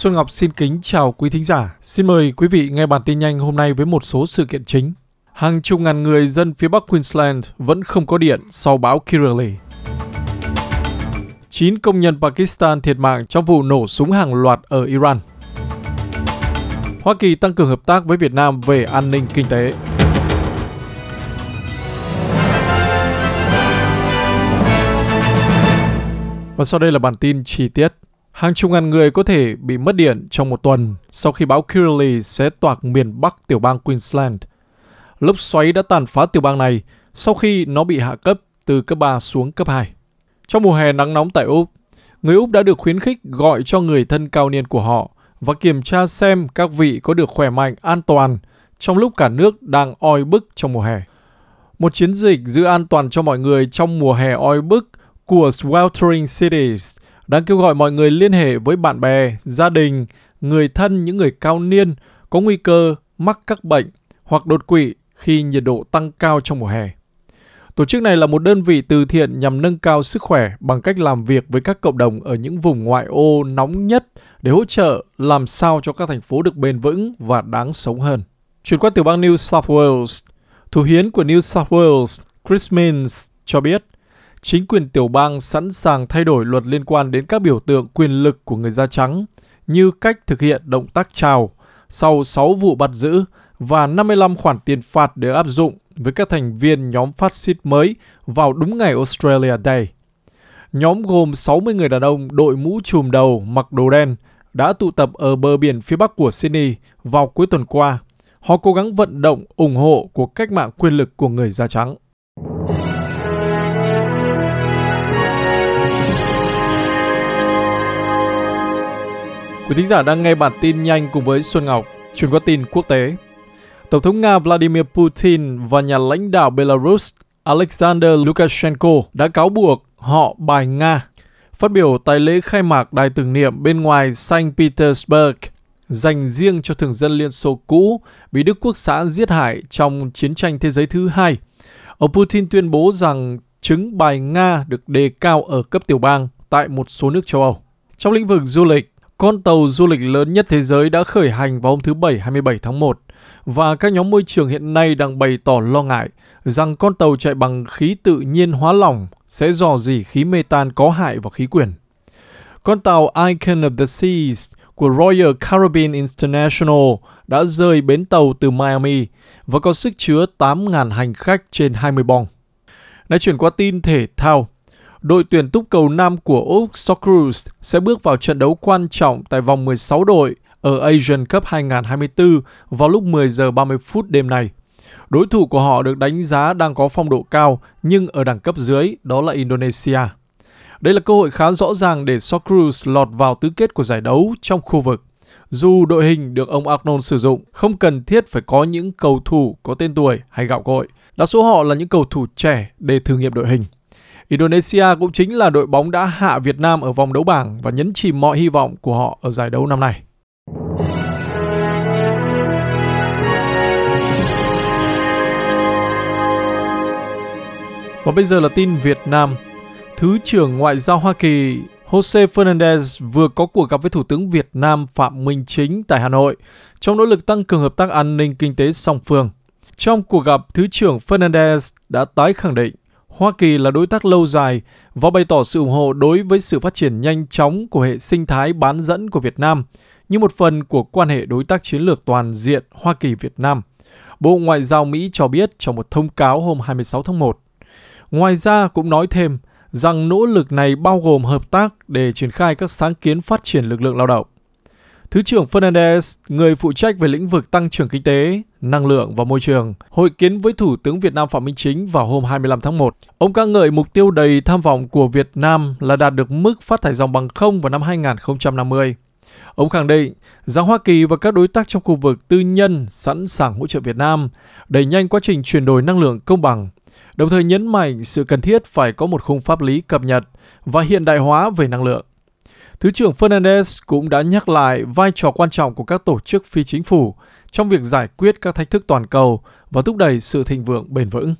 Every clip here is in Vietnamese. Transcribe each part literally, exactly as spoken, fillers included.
Xuân Ngọc xin kính chào quý thính giả. Xin mời quý vị nghe bản tin nhanh hôm nay với một số sự kiện chính. Hàng chục ngàn người dân phía Bắc Queensland vẫn không có điện sau bão Kirrily. chín công nhân Pakistan thiệt mạng trong vụ nổ súng hàng loạt ở Iran. Hoa Kỳ tăng cường hợp tác với Việt Nam về an ninh kinh tế. Và sau đây là bản tin chi tiết. Hàng chục ngàn người có thể bị mất điện trong một tuần sau khi bão Kirrily xé toạc miền Bắc tiểu bang Queensland. Lốc xoáy đã tàn phá tiểu bang này sau khi nó bị hạ cấp từ cấp ba xuống cấp hai. Trong mùa hè nắng nóng tại Úc, người Úc đã được khuyến khích gọi cho người thân cao niên của họ và kiểm tra xem các vị có được khỏe mạnh, an toàn trong lúc cả nước đang oi bức trong mùa hè. Một chiến dịch giữ an toàn cho mọi người trong mùa hè oi bức của Sweltering Cities đang kêu gọi mọi người liên hệ với bạn bè, gia đình, người thân những người cao niên có nguy cơ mắc các bệnh hoặc đột quỵ khi nhiệt độ tăng cao trong mùa hè. Tổ chức này là một đơn vị từ thiện nhằm nâng cao sức khỏe bằng cách làm việc với các cộng đồng ở những vùng ngoại ô nóng nhất để hỗ trợ làm sao cho các thành phố được bền vững và đáng sống hơn. Chuyển qua tiểu bang New South Wales, Thủ hiến của New South Wales Chris Minns cho biết chính quyền tiểu bang sẵn sàng thay đổi luật liên quan đến các biểu tượng quyền lực của người da trắng như cách thực hiện động tác chào sau sáu vụ bắt giữ và năm mươi lăm khoản tiền phạt được áp dụng với các thành viên nhóm phát xít mới vào đúng ngày Australia Day. Nhóm gồm sáu mươi người đàn ông đội mũ trùm đầu mặc đồ đen đã tụ tập ở bờ biển phía bắc của Sydney vào cuối tuần qua. Họ cố gắng vận động ủng hộ cuộc cách mạng quyền lực của người da trắng. Quý thính giả đang nghe bản tin nhanh cùng với Xuân Ngọc. Chuyển qua tin quốc tế. Tổng thống Nga Vladimir Putin và nhà lãnh đạo Belarus Alexander Lukashenko đã cáo buộc họ bài Nga. Phát biểu tại lễ khai mạc đài tưởng niệm bên ngoài Saint Petersburg, dành riêng cho thường dân Liên Xô cũ bị Đức Quốc xã giết hại trong chiến tranh thế giới thứ hai, ông Putin tuyên bố rằng chứng bài Nga được đề cao ở cấp tiểu bang tại một số nước châu Âu. Trong lĩnh vực du lịch, con tàu du lịch lớn nhất thế giới đã khởi hành vào hôm thứ Bảy hai mươi bảy tháng một và các nhóm môi trường hiện nay đang bày tỏ lo ngại rằng con tàu chạy bằng khí tự nhiên hóa lỏng sẽ rò rỉ khí mê-tan có hại vào khí quyển. Con tàu Icon of the Seas của Royal Caribbean International đã rời bến tàu từ Miami và có sức chứa tám nghìn hành khách trên hai mươi bong. Đã chuyển qua tin thể thao. Đội tuyển túc cầu nam của Úc Socceroos sẽ bước vào trận đấu quan trọng tại vòng mười sáu đội ở Asian Cup hai không hai tư vào lúc mười giờ ba mươi phút đêm nay. Đối thủ của họ được đánh giá đang có phong độ cao nhưng ở đẳng cấp dưới, đó là Indonesia. Đây là cơ hội khá rõ ràng để Socceroos lọt vào tứ kết của giải đấu trong khu vực. Dù đội hình được ông Arnold sử dụng, không cần thiết phải có những cầu thủ có tên tuổi hay gạo cội. Đa số họ là những cầu thủ trẻ để thử nghiệm đội hình. Indonesia cũng chính là đội bóng đã hạ Việt Nam ở vòng đấu bảng và nhấn chìm mọi hy vọng của họ ở giải đấu năm nay. Và bây giờ là tin Việt Nam. Thứ trưởng Ngoại giao Hoa Kỳ Jose Fernandez vừa có cuộc gặp với Thủ tướng Việt Nam Phạm Minh Chính tại Hà Nội trong nỗ lực tăng cường hợp tác an ninh kinh tế song phương. Trong cuộc gặp, Thứ trưởng Fernandez đã tái khẳng định Hoa Kỳ là đối tác lâu dài và bày tỏ sự ủng hộ đối với sự phát triển nhanh chóng của hệ sinh thái bán dẫn của Việt Nam như một phần của quan hệ đối tác chiến lược toàn diện Hoa Kỳ-Việt Nam, Bộ Ngoại giao Mỹ cho biết trong một thông cáo hôm hai mươi sáu tháng một. Ngoài ra cũng nói thêm rằng nỗ lực này bao gồm hợp tác để triển khai các sáng kiến phát triển lực lượng lao động. Thứ trưởng Fernandez, người phụ trách về lĩnh vực tăng trưởng kinh tế, năng lượng và môi trường, hội kiến với Thủ tướng Việt Nam Phạm Minh Chính vào hôm hai mươi lăm tháng một. Ông ca ngợi mục tiêu đầy tham vọng của Việt Nam là đạt được mức phát thải ròng bằng không vào năm hai không năm mươi. Ông khẳng định rằng Hoa Kỳ và các đối tác trong khu vực tư nhân sẵn sàng hỗ trợ Việt Nam, đẩy nhanh quá trình chuyển đổi năng lượng công bằng, đồng thời nhấn mạnh sự cần thiết phải có một khung pháp lý cập nhật và hiện đại hóa về năng lượng. Thứ trưởng Fernandez cũng đã nhắc lại vai trò quan trọng của các tổ chức phi chính phủ trong việc giải quyết các thách thức toàn cầu và thúc đẩy sự thịnh vượng bền vững.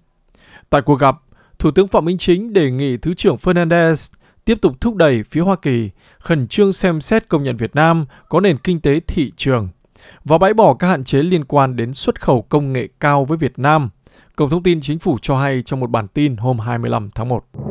Tại cuộc gặp, Thủ tướng Phạm Minh Chính đề nghị Thứ trưởng Fernandez tiếp tục thúc đẩy phía Hoa Kỳ khẩn trương xem xét công nhận Việt Nam có nền kinh tế thị trường và bãi bỏ các hạn chế liên quan đến xuất khẩu công nghệ cao với Việt Nam, Cổng Thông tin Chính phủ cho hay trong một bản tin hôm hai mươi lăm tháng một.